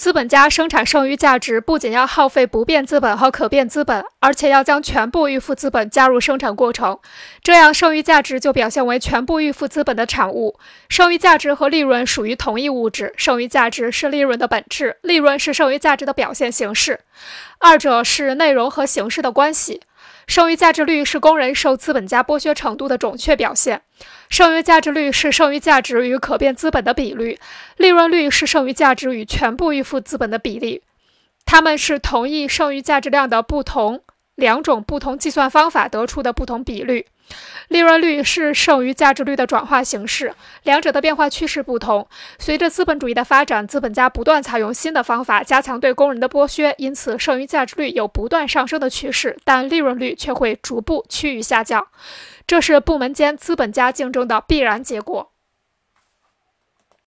资本家生产剩余价值不仅要耗费不变资本和可变资本，而且要将全部预付资本加入生产过程，这样剩余价值就表现为全部预付资本的产物。剩余价值和利润属于同一物质，剩余价值是利润的本质，利润是剩余价值的表现形式，二者是内容和形式的关系。剩余价值率是工人受资本家剥削程度的准确表现，剩余价值率是剩余价值与可变资本的比率，利润率是剩余价值与全部预付资本的比例。它们是同一剩余价值量的不同两种不同计算方法得出的不同比率。利润率是剩余价值率的转化形式，两者的变化趋势不同，随着资本主义的发展，资本家不断采用新的方法加强对工人的剥削，因此剩余价值率有不断上升的趋势，但利润率却会逐步趋于下降，这是部门间资本家竞争的必然结果。